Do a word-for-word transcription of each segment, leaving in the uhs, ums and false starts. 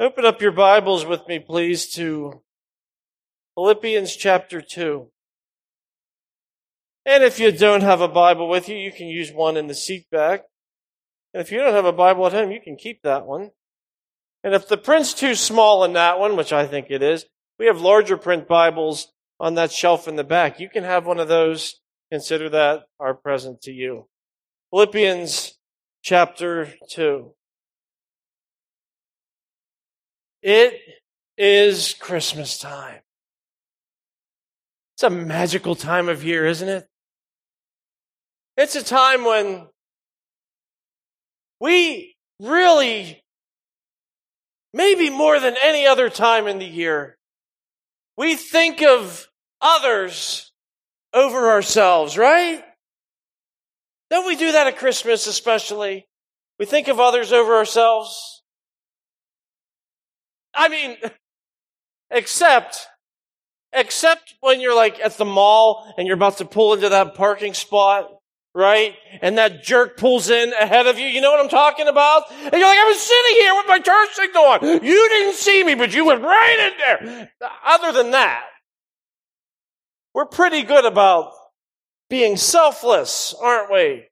Open up your Bibles with me, please, to Philippians chapter two. And if you don't have a Bible with you, you can use one in the seat back. And if you don't have a Bible at home, you can keep that one. And if the print's too small in that one, which I think it is, we have larger print Bibles on that shelf in the back. You can have one of those. Consider that our present to you. Philippians chapter two. It is Christmas time. It's a magical time of year, isn't it? It's a time when we really, maybe more than any other time in the year, we think of others over ourselves, right? Don't we do that at Christmas especially? We think of others over ourselves. I mean, except, except when you're like at the mall and you're about to pull into that parking spot, right? And that jerk pulls in ahead of you. You know what I'm talking about? And you're like, I was sitting here with my turn signal on. You didn't see me, but you went right in there. Other than that, we're pretty good about being selfless, aren't we?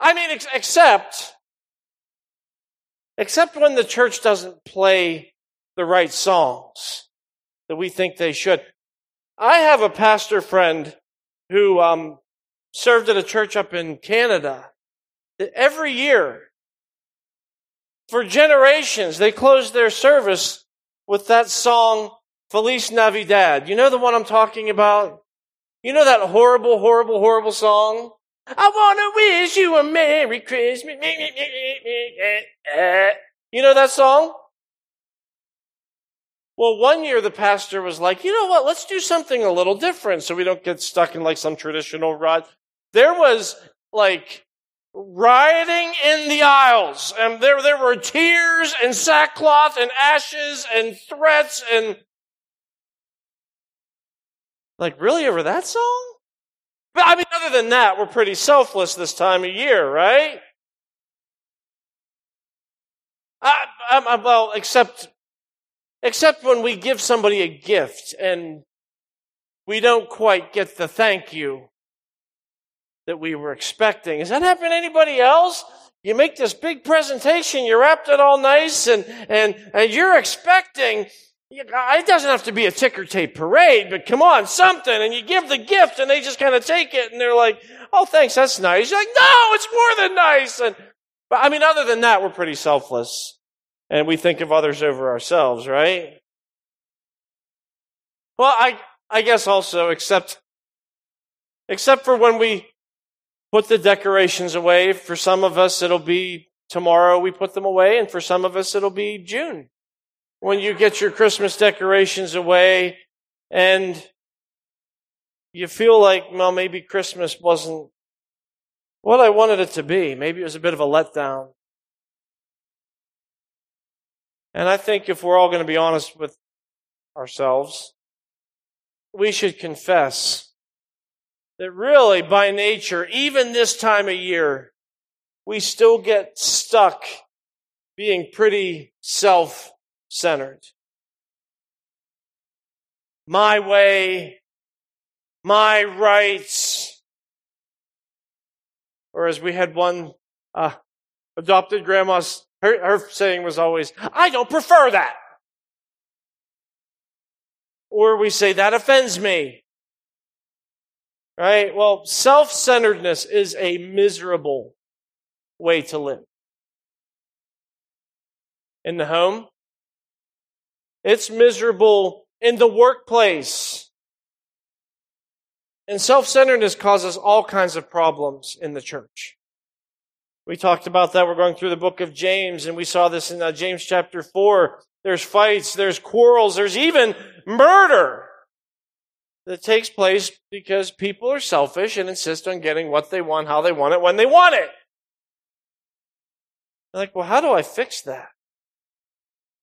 I mean, ex- except... Except when the church doesn't play the right songs that we think they should. I have a pastor friend who um, served at a church up in Canada. Every year, for generations, they closed their service with that song, Feliz Navidad. You know the one I'm talking about? You know that horrible, horrible, horrible song? I want to wish you a Merry Christmas. You know that song? Well, one year the pastor was like, you know what, let's do something a little different so we don't get stuck in like some traditional rut. There was like rioting in the aisles, and there, there were tears and sackcloth and ashes and threats and like really over that song? But I mean, other than that, we're pretty selfless this time of year, right? I, I, I, well, except, except when we give somebody a gift and we don't quite get the thank you that we were expecting. Has that happened to anybody else? You make this big presentation, you wrapped it all nice, and and, and you're expecting... It doesn't have to be a ticker tape parade, but come on, something. And you give the gift, and they just kind of take it, and they're like, oh, thanks, that's nice. You're like, no, it's more than nice. And but I mean, other than that, we're pretty selfless, and we think of others over ourselves, right? Well, I I guess also, except, except for when we put the decorations away. For some of us, it'll be tomorrow we put them away, and for some of us, it'll be June. When you get your Christmas decorations away and you feel like, well, maybe Christmas wasn't what I wanted it to be. Maybe it was a bit of a letdown. And I think if we're all going to be honest with ourselves, we should confess that really, by nature, even this time of year, we still get stuck being pretty self centered. My way, my rights. Or as we had one uh, adopted grandma's, her, her saying was always, I don't prefer that. Or we say, that offends me. Right? Well, self-centeredness is a miserable way to live. In the home, it's miserable in the workplace. And self-centeredness causes all kinds of problems in the church. We talked about that. We're going through the book of James, and we saw this in uh, James chapter four. There's fights, there's quarrels, there's even murder that takes place because people are selfish and insist on getting what they want, how they want it, when they want it. They're like, well, how do I fix that?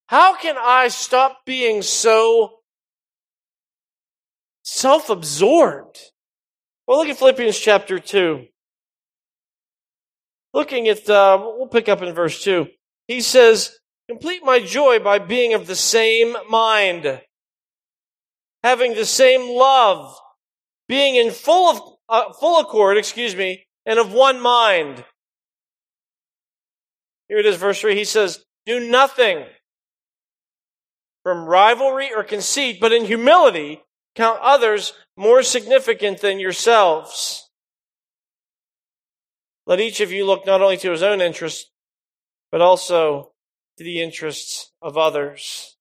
How can I stop being so self-absorbed? Well, look at Philippians chapter two. Looking at, uh, we'll pick up in verse two. He says, Complete my joy by being of the same mind, having the same love, being in full of uh, full accord, excuse me, and of one mind. Here it is, verse three. He says, do nothing from rivalry or conceit, but in humility count others more significant than yourselves. Let each of you look not only to his own interests, but also to the interests of others.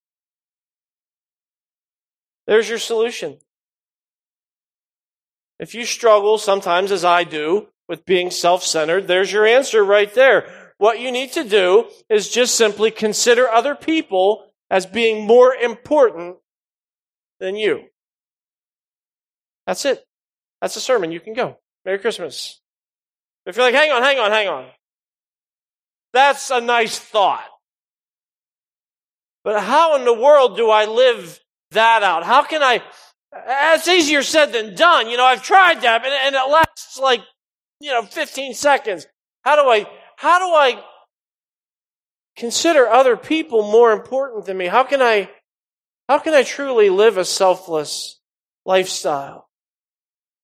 There's your solution. If you struggle sometimes, as I do, with being self-centered, there's your answer right there. What you need to do is just simply consider other people as being more important than you. That's it. That's the sermon. You can go. Merry Christmas. If you're like, hang on, hang on, hang on. That's a nice thought. But how in the world do I live that out? How can I? It's easier said than done. You know, I've tried that, and, and it lasts like, you know, fifteen seconds. How do I, how do I consider other people more important than me? How can I, how can I truly live a selfless lifestyle?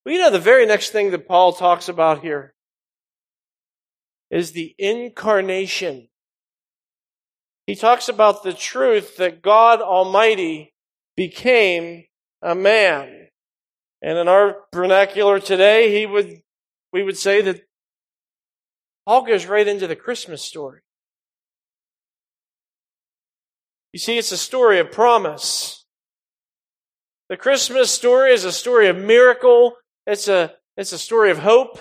Well, you know, the very next thing that Paul talks about here is the incarnation. He talks about the truth that God Almighty became a man. And in our vernacular today, he would we would say that Paul goes right into the Christmas story. You see, it's a story of promise. The Christmas story is a story of miracle. It's a, it's a story of hope.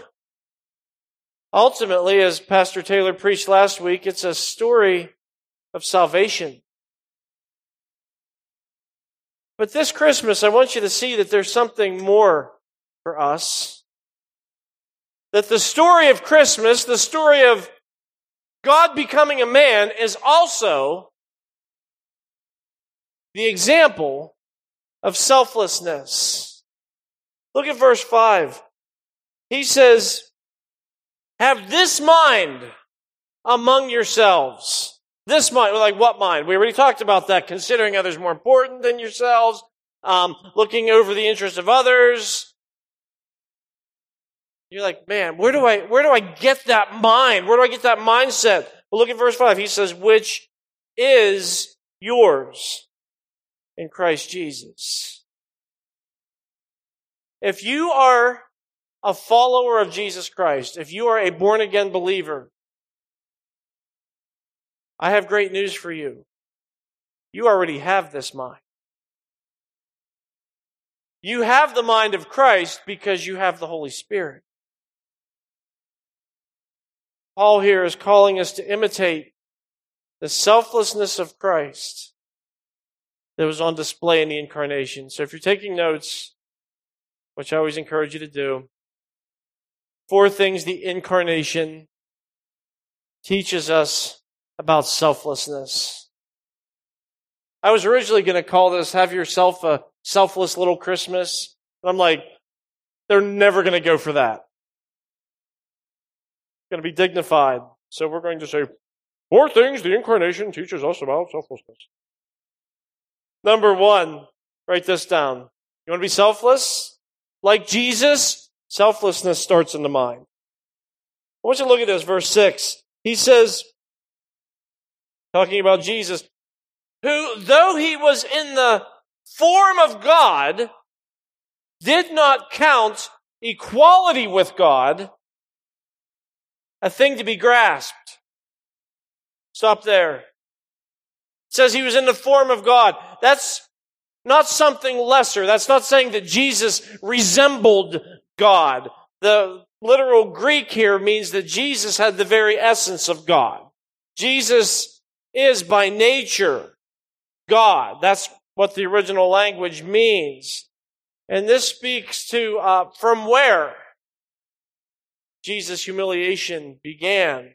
Ultimately, as Pastor Taylor preached last week, it's a story of salvation. But this Christmas, I want you to see that there's something more for us. That the story of Christmas, the story of God becoming a man, is also the example of selflessness. Look at verse five. He says, have this mind among yourselves. This mind, like what mind? We already talked about that. Considering others more important than yourselves, um, looking over the interests of others. You're like, man, where do I, where do I get that mind? Where do I get that mindset? Well, look at verse five. He says, which is yours in Christ Jesus. If you are a follower of Jesus Christ, if you are a born-again believer, I have great news for you. You already have this mind. You have the mind of Christ because you have the Holy Spirit. Paul here is calling us to imitate the selflessness of Christ that was on display in the incarnation. So if you're taking notes, which I always encourage you to do, four things the incarnation teaches us about selflessness. I was originally going to call this, have yourself a selfless little Christmas. And I'm like, they're never going to go for that. It's going to be dignified. So we're going to say, four things the incarnation teaches us about selflessness. Number one, write this down. You want to be selfless? Like Jesus? Selflessness starts in the mind. I want you to look at this, verse six. He says, talking about Jesus, who, though he was in the form of God, did not count equality with God a thing to be grasped. Stop there. It says he was in the form of God. That's not something lesser. That's not saying that Jesus resembled God. The literal Greek here means that Jesus had the very essence of God. Jesus is by nature God. That's what the original language means. And this speaks to uh, from where Jesus' humiliation began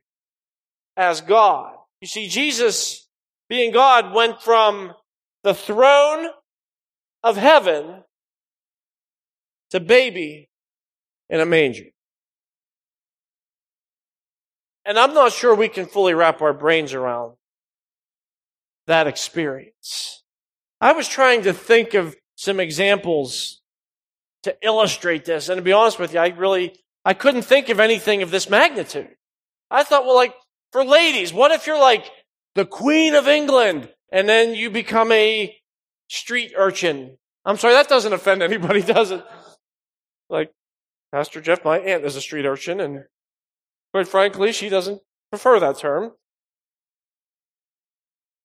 as God. You see, Jesus, being God, went from the throne of heaven to baby in a manger. And I'm not sure we can fully wrap our brains around that experience. I was trying to think of some examples to illustrate this. And to be honest with you, I really, I couldn't think of anything of this magnitude. I thought, well, like, for ladies, what if you're like the Queen of England and then you become a street urchin? I'm sorry, that doesn't offend anybody, does it? Like, Pastor Jeff, my aunt is a street urchin, and quite frankly, she doesn't prefer that term.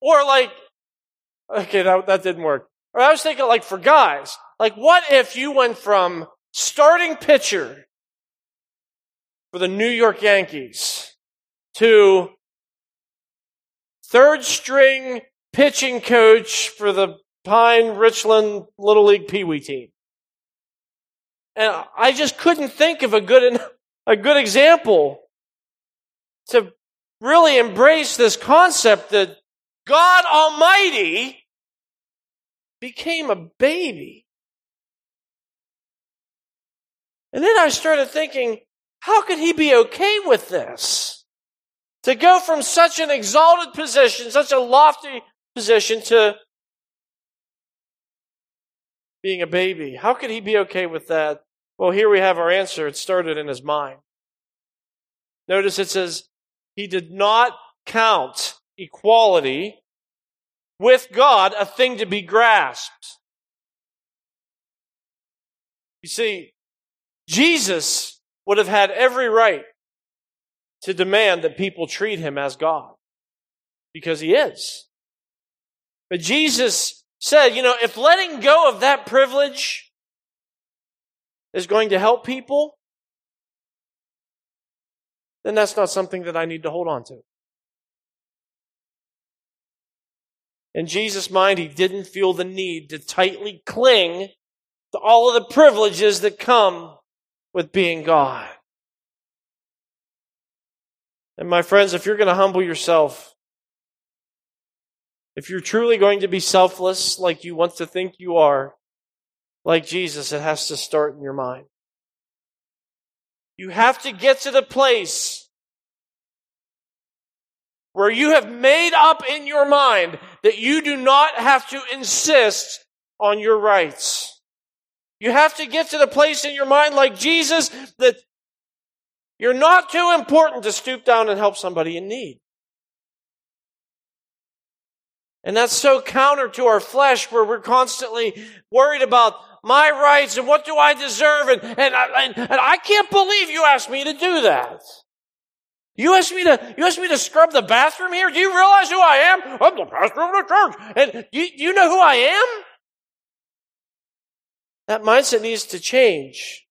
Or like, okay, that, that didn't work. Or I was thinking like for guys, like what if you went from starting pitcher for the New York Yankees to third string pitching coach for the Pine Richland Little League Pee-wee team? And I just couldn't think of a good a good example to really embrace this concept that God Almighty became a baby. And then I started thinking, how could he be okay with this? To go from such an exalted position, such a lofty position, to being a baby. How could he be okay with that? Well, here we have our answer. It started in his mind. Notice it says, he did not count equality with God a thing to be grasped. You see, Jesus would have had every right to demand that people treat him as God, because he is. But Jesus said, you know, if letting go of that privilege is going to help people, then that's not something that I need to hold on to. In Jesus' mind, he didn't feel the need to tightly cling to all of the privileges that come with being God. And my friends, if you're going to humble yourself, if you're truly going to be selfless like you want to think you are, like Jesus, it has to start in your mind. You have to get to the place where you have made up in your mind that you do not have to insist on your rights. You have to get to the place in your mind like Jesus that you're not too important to stoop down and help somebody in need. And that's so counter to our flesh, where we're constantly worried about my rights and what do I deserve, and, and, I, and, and I can't believe you asked me to do that. You asked me to, you asked me to scrub the bathroom here? Do you realize who I am? I'm the pastor of the church. And you, you know who I am? That mindset needs to change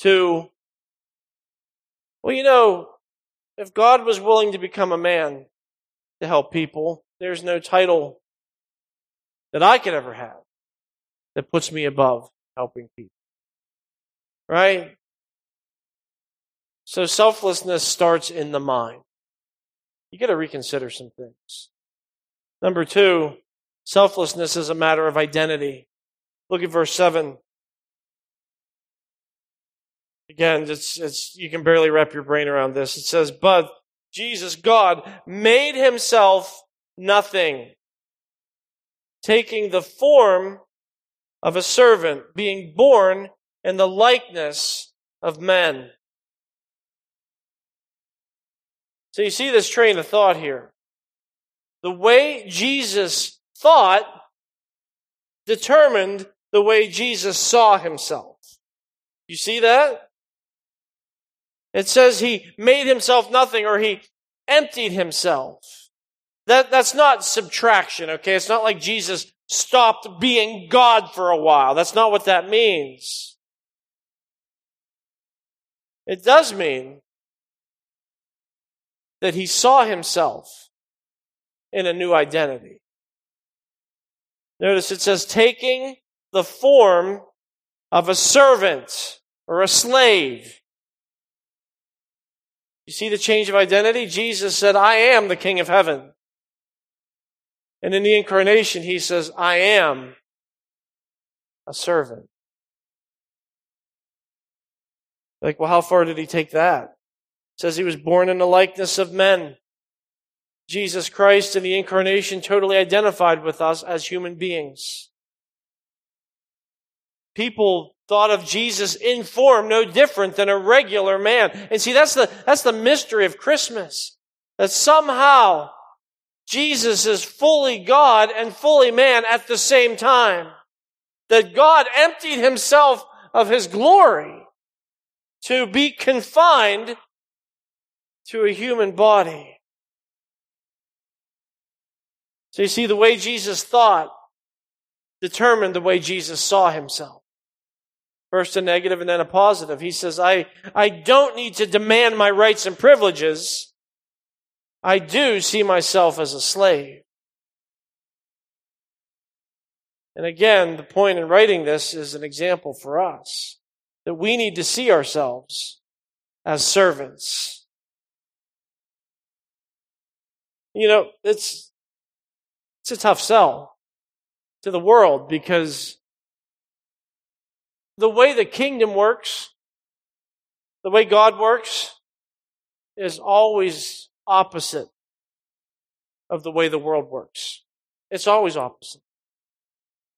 to, well, you know, if God was willing to become a man to help people, there's no title that I could ever have that puts me above helping people. Right? So selflessness starts in the mind. You got to reconsider some things. Number two, selflessness is a matter of identity. Look at verse seven. Again, it's it's you can barely wrap your brain around this. It says, "But Jesus, God, made himself nothing, taking the form of a servant, being born in the likeness of men." So you see this train of thought here. The way Jesus thought determined the way Jesus saw himself. You see that? It says he made himself nothing, or he emptied himself. That, that's not subtraction, okay? It's not like Jesus stopped being God for a while. That's not what that means. It does mean that he saw himself in a new identity. Notice it says, taking the form of a servant or a slave. You see the change of identity? Jesus said, I am the King of Heaven. And in the incarnation, he says, I am a servant. Like, well, how far did he take that? It says he was born in the likeness of men. Jesus Christ in the incarnation totally identified with us as human beings. People thought of Jesus in form no different than a regular man. And see, that's the, that's the mystery of Christmas. That somehow Jesus is fully God and fully man at the same time. That God emptied himself of his glory to be confined to a human body. So you see, the way Jesus thought determined the way Jesus saw himself. First a negative and then a positive. He says, I, I don't need to demand my rights and privileges. I do see myself as a slave. And again, the point in writing this is an example for us, that we need to see ourselves as servants. You know, it's it's a tough sell to the world, because the way the kingdom works, the way God works, is always opposite of the way the world works. It's always opposite.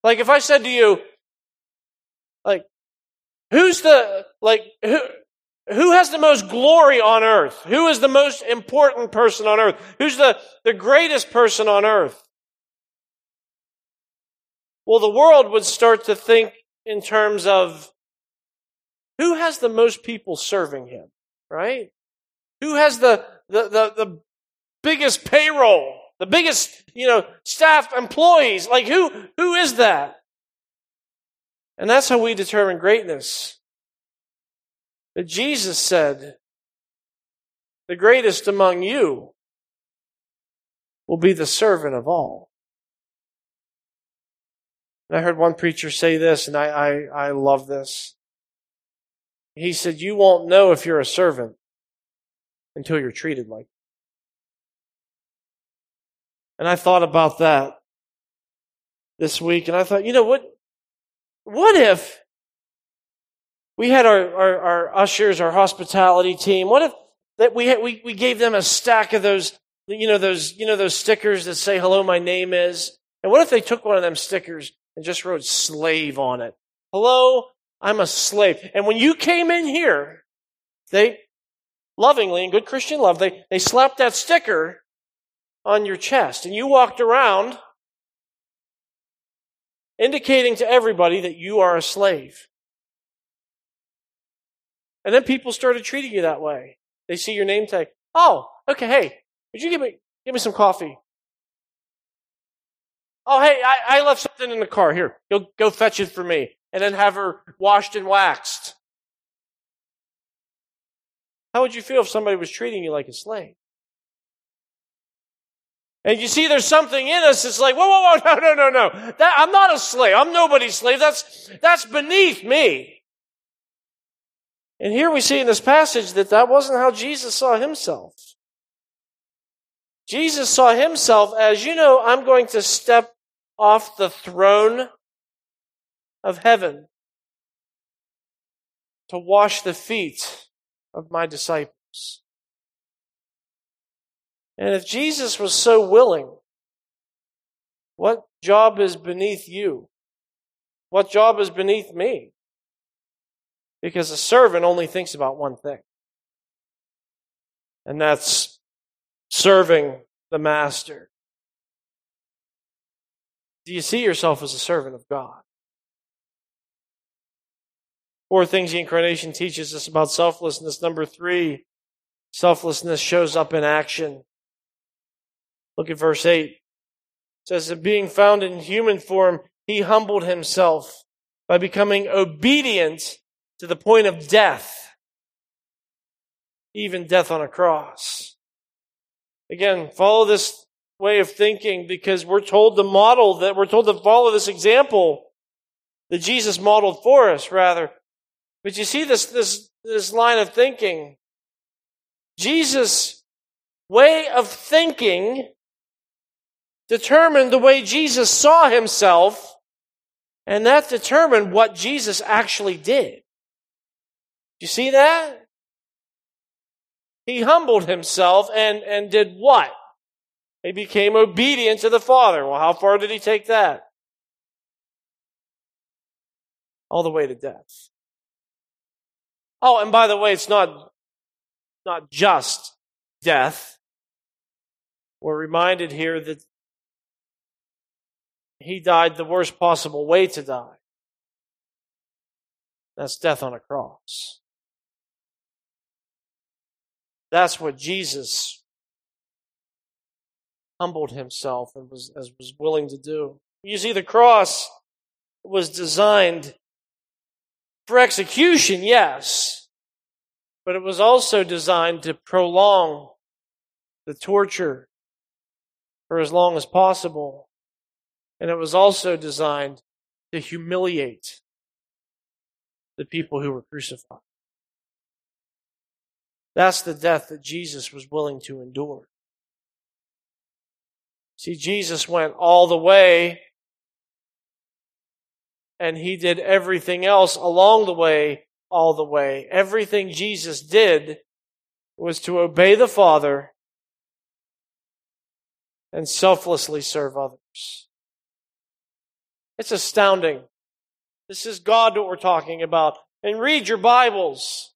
Like if I said to you, like, who's the, like, who, who has the most glory on earth? Who is the most important person on earth? Who's the, the greatest person on earth? Well, the world would start to think in terms of who has the most people serving him, right? Who has the, the, the, the biggest payroll? The biggest, you know, staff, employees, like who, who is that? And that's how we determine greatness. But Jesus said, the greatest among you will be the servant of all. And I heard one preacher say this, and I, I, I love this. He said, you won't know if you're a servant until you're treated like. And I thought about that this week, and I thought, you know, what What if we had our, our, our ushers, our hospitality team, what if that we, had, we we gave them a stack of those, you know, those, you know, those stickers that say, hello, my name is, and what if they took one of them stickers and just wrote slave on it? Hello, I'm a slave. And when you came in here, they lovingly, in good Christian love, they, they slapped that sticker on your chest, and you walked around indicating to everybody that you are a slave. And then people started treating you that way. They see your name tag. Oh, okay, hey, would you give me give me some coffee? Oh, hey, I, I left something in the car. Here, go, go fetch it for me, and then have her washed and waxed. How would you feel if somebody was treating you like a slave? And you see, there's something in us that's like, whoa, whoa, whoa, no, no, no, no. That, I'm not a slave. I'm nobody's slave. That's, that's beneath me. And here we see in this passage that that wasn't how Jesus saw himself. Jesus saw himself as, you know, I'm going to step off the throne of heaven to wash the feet of my disciples. And if Jesus was so willing, what job is beneath you? What job is beneath me? Because a servant only thinks about one thing, and that's serving the master. Do you see yourself as a servant of God? Four things the incarnation teaches us about selflessness. Number three, selflessness shows up in action. Look at verse eight. It says that being found in human form, he humbled himself by becoming obedient to the point of death, even death on a cross. Again, follow this way of thinking, because we're told to model that, we're told to follow this example that Jesus modeled for us, rather. But you see this, this, this line of thinking. Jesus' way of thinking determined the way Jesus saw himself, and that determined what Jesus actually did. You see that? He humbled himself and, and did what? He became obedient to the Father. Well, how far did he take that? All the way to death. Oh, and by the way, it's not, not just death. We're reminded here that he died the worst possible way to die. That's death on a cross. That's what Jesus humbled himself and was, as was willing to do. You see, the cross was designed for execution, yes, but it was also designed to prolong the torture for as long as possible, and it was also designed to humiliate the people who were crucified. That's the death that Jesus was willing to endure. See, Jesus went all the way, and he did everything else along the way, all the way. Everything Jesus did was to obey the Father and selflessly serve others. It's astounding. This is God that we're talking about. And read your Bibles.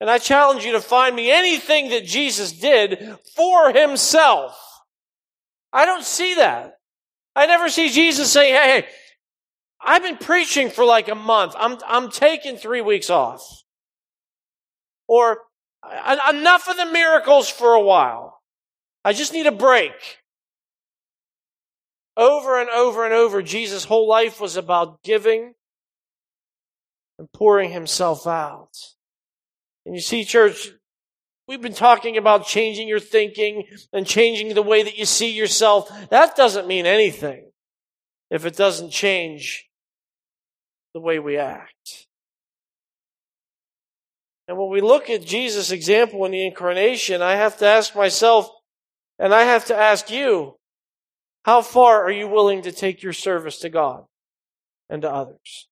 And I challenge you to find me anything that Jesus did for himself. I don't see that. I never see Jesus saying, hey, hey, I've been preaching for like a month. I'm I'm taking three weeks off. Or enough of the miracles for a while. I just need a break. Over and over and over, Jesus' whole life was about giving and pouring himself out. And you see, church, we've been talking about changing your thinking and changing the way that you see yourself. That doesn't mean anything if it doesn't change the way we act. And when we look at Jesus' example in the incarnation, I have to ask myself, and I have to ask you, how far are you willing to take your service to God and to others?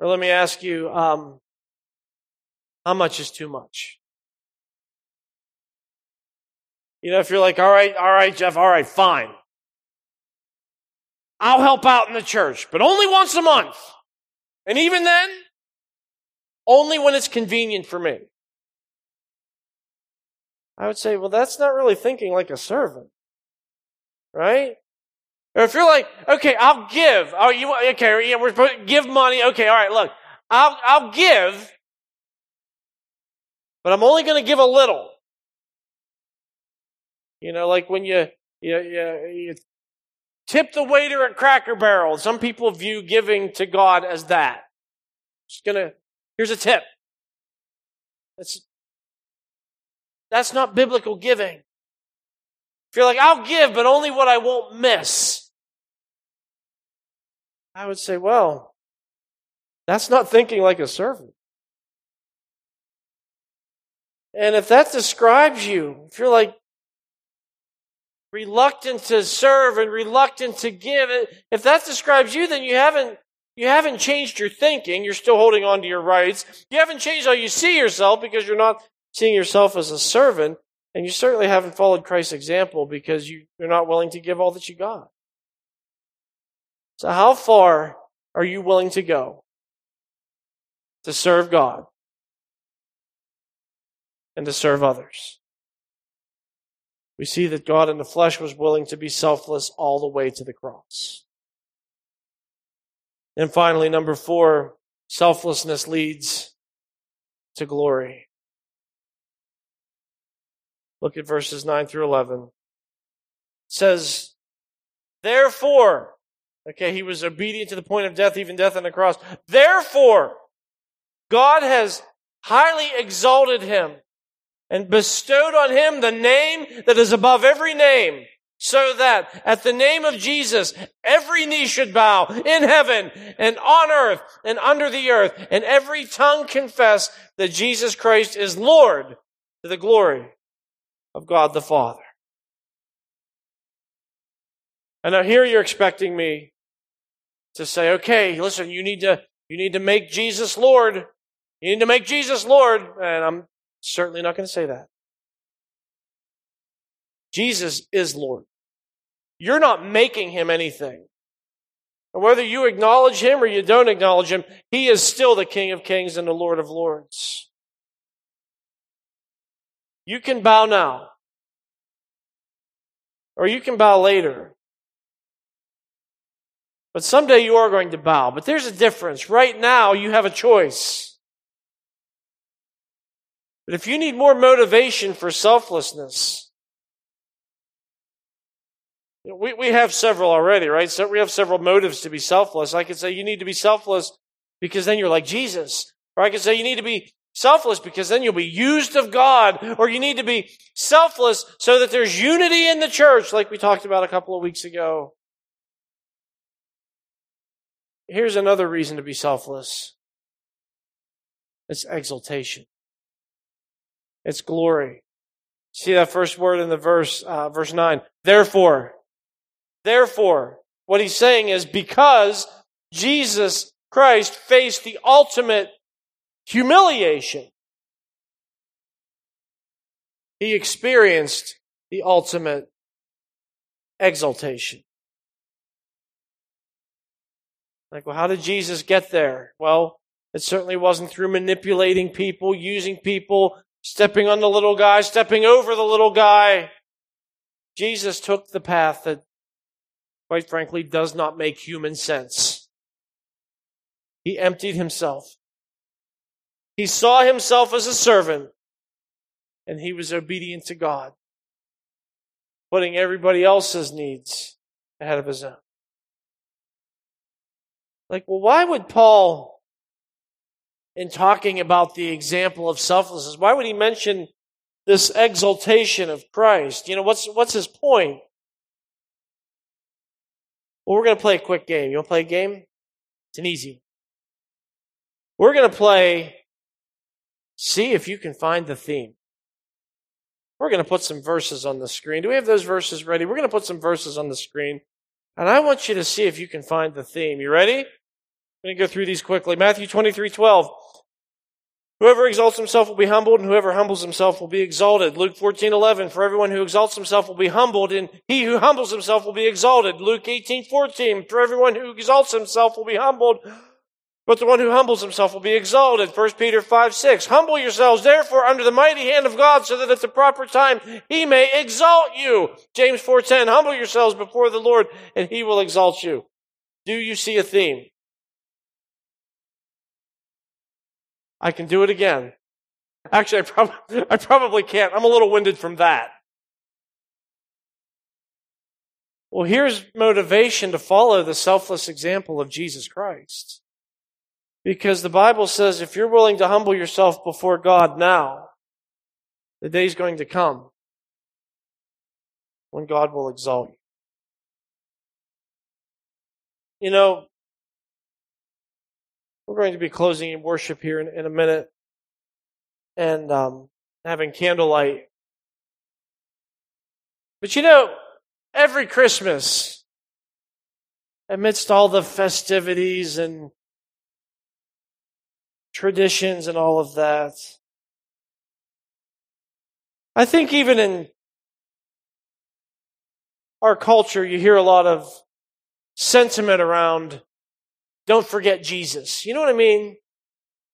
Or let me ask you, um, how much is too much? You know, if you're like, all right, all right, Jeff, all right, fine. I'll help out in the church, but only once a month. And even then, only when it's convenient for me. I would say, well, that's not really thinking like a servant, right? Or if you're like, okay, I'll give. Oh, you okay? Yeah, we're supposed to give money. Okay, all right. Look, I'll I'll give, but I'm only going to give a little. You know, like when you you you. you Tip the waiter at Cracker Barrel. Some people view giving to God as that. Just gonna, here's a tip. That's, that's not biblical giving. If you're like, I'll give, but only what I won't miss. I would say, well, that's not thinking like a servant. And if that describes you, if you're like, reluctant to serve and reluctant to give. If that describes you, then you haven't you haven't changed your thinking. You're still holding on to your rights. You haven't changed how you see yourself because you're not seeing yourself as a servant, and you certainly haven't followed Christ's example because you, you're not willing to give all that you got. So how far are you willing to go to serve God and to serve others? We see that God in the flesh was willing to be selfless all the way to the cross. And finally, number four, selflessness leads to glory. Look at verses nine through eleven. It says, therefore, okay, he was obedient to the point of death, even death on the cross. Therefore, God has highly exalted him and bestowed on him the name that is above every name, so that at the name of Jesus, every knee should bow in heaven and on earth and under the earth, and every tongue confess that Jesus Christ is Lord to the glory of God the Father. And now here you're expecting me to say, okay, listen, you need to, you need to make Jesus Lord. You need to make Jesus Lord. And I'm certainly not going to say that. Jesus is Lord. You're not making him anything. And whether you acknowledge him or you don't acknowledge him, he is still the King of Kings and the Lord of Lords. You can bow now, or you can bow later. But someday you are going to bow. But there's a difference. Right now, you have a choice. But if you need more motivation for selflessness, We we have several already, right? So we have several motives to be selfless. I could say you need to be selfless because then you're like Jesus. Or I could say you need to be selfless because then you'll be used of God. Or you need to be selfless so that there's unity in the church, like we talked about a couple of weeks ago. Here's another reason to be selfless. It's exaltation. It's glory. See that first word in the verse, uh, verse nine. Therefore. Therefore, what he's saying is because Jesus Christ faced the ultimate humiliation, he experienced the ultimate exaltation. Like, well, how did Jesus get there? Well, it certainly wasn't through manipulating people, using people, stepping on the little guy, stepping over the little guy. Jesus took the path that, quite frankly, does not make human sense. He emptied himself. He saw himself as a servant, and he was obedient to God, putting everybody else's needs ahead of his own. Like, well, why would Paul, in talking about the example of selflessness, why would he mention this exaltation of Christ? You know, what's what's his point? Well, we're going to play a quick game. You want to play a game? It's an easy one. We're going to play, see if you can find the theme. We're going to put some verses on the screen. Do we have those verses ready? We're going to put some verses on the screen. And I want you to see if you can find the theme. You ready? I'm going to go through these quickly. Matthew twenty-three twelve. Whoever exalts himself will be humbled, and whoever humbles himself will be exalted. Luke fourteen eleven, for everyone who exalts himself will be humbled, and he who humbles himself will be exalted. Luke eighteen fourteen, for everyone who exalts himself will be humbled, but the one who humbles himself will be exalted. First Peter five six, humble yourselves, therefore, under the mighty hand of God, so that at the proper time he may exalt you. James four ten, humble yourselves before the Lord, and he will exalt you. Do you see a theme? I can do it again. Actually, I, prob- I probably can't. I'm a little winded from that. Well, here's motivation to follow the selfless example of Jesus Christ. Because the Bible says if you're willing to humble yourself before God now, the day's going to come when God will exalt you. You know, we're going to be closing in worship here in, in a minute and um, having candlelight. But you know, every Christmas, amidst all the festivities and traditions and all of that, I think even in our culture, you hear a lot of sentiment around don't forget Jesus. You know what I mean?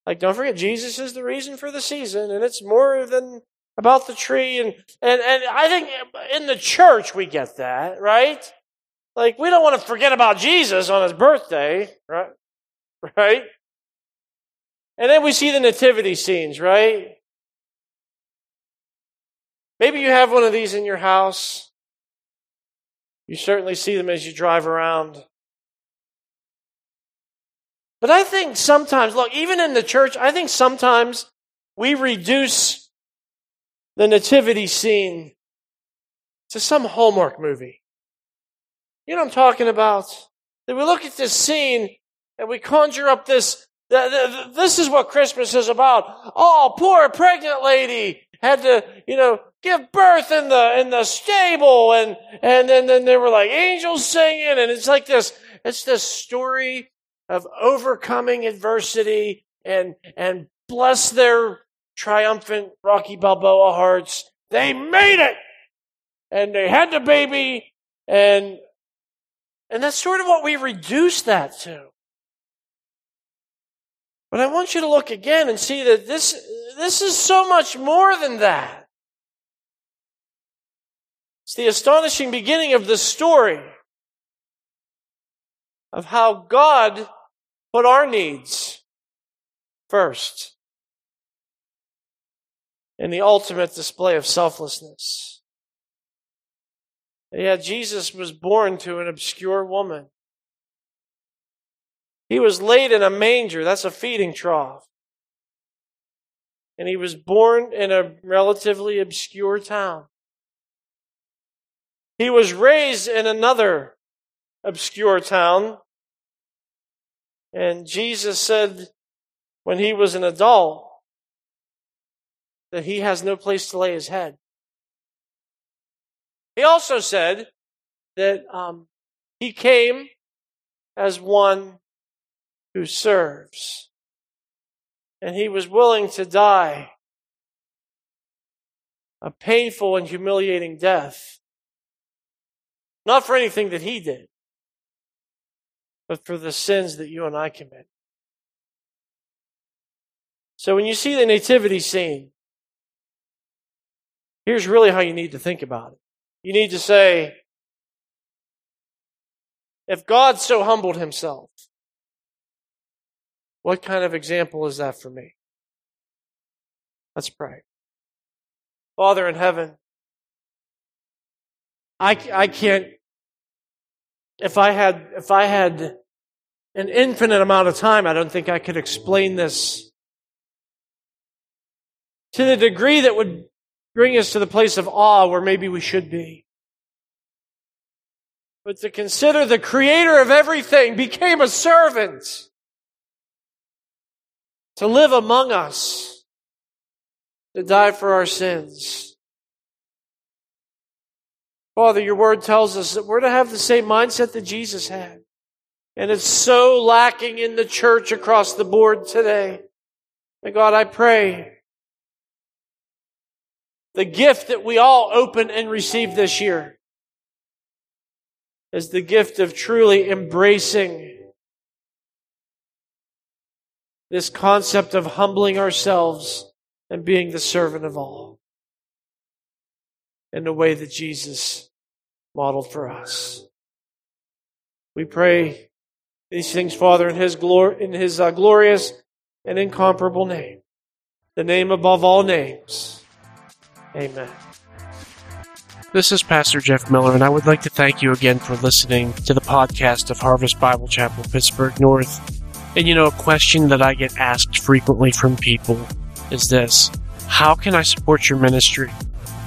Like, don't forget Jesus is the reason for the season, and it's more than about the tree. And, and, and I think in the church we get that, right? Like, we don't want to forget about Jesus on his birthday, right? Right? And then we see the nativity scenes, right? Maybe you have one of these in your house. You certainly see them as you drive around. But I think sometimes, look, even in the church, I think sometimes we reduce the nativity scene to some Hallmark movie. You know what I'm talking about? That we look at this scene and we conjure up this, this is what Christmas is about. Oh, poor pregnant lady had to, you know, give birth in the, in the stable. And, and then, then there were like angels singing. And it's like this, it's this story of overcoming adversity and and bless their triumphant Rocky Balboa hearts. They made it! and they had the baby, and and that's sort of what we reduce that to. But I want you to look again and see that this this is so much more than that. It's the astonishing beginning of the story of how God put our needs first in the ultimate display of selflessness. Yeah, Jesus was born to an obscure woman. He was laid in a manger. That's a feeding trough. And he was born in a relatively obscure town. He was raised in another obscure town. And Jesus said when he was an adult that he has no place to lay his head. He also said that um, he came as one who serves. And he was willing to die a painful and humiliating death. Not for anything that he did, but for the sins that you and I commit. So when you see the nativity scene, here's really how you need to think about it. You need to say, if God so humbled himself, what kind of example is that for me? Let's pray. Father in heaven, I, I can't, if I had, if I had an infinite amount of time, I don't think I could explain this to the degree that would bring us to the place of awe where maybe we should be. But to consider the creator of everything became a servant to live among us, to die for our sins. Father, your word tells us that we're to have the same mindset that Jesus had. And it's so lacking in the church across the board today. And God, I pray the gift that we all open and receive this year is the gift of truly embracing this concept of humbling ourselves and being the servant of all in the way that Jesus modeled for us. We pray these things, Father, in His glory, in His uh, glorious and incomparable name, the name above all names. Amen. This is Pastor Jeff Miller, and I would like to thank you again for listening to the podcast of Harvest Bible Chapel, Pittsburgh North. And you know, a question that I get asked frequently from people is this: how can I support your ministry?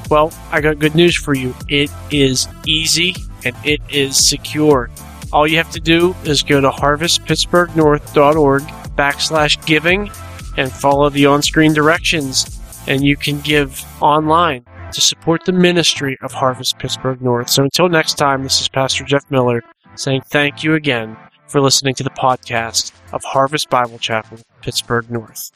Well, I got good news for you. It is easy and it is secure. All you have to do is go to harvest pittsburgh north dot org backslash giving and follow the on-screen directions, and you can give online to support the ministry of Harvest Pittsburgh North. So until next time, this is Pastor Jeff Miller saying thank you again for listening to the podcast of Harvest Bible Chapel, Pittsburgh North.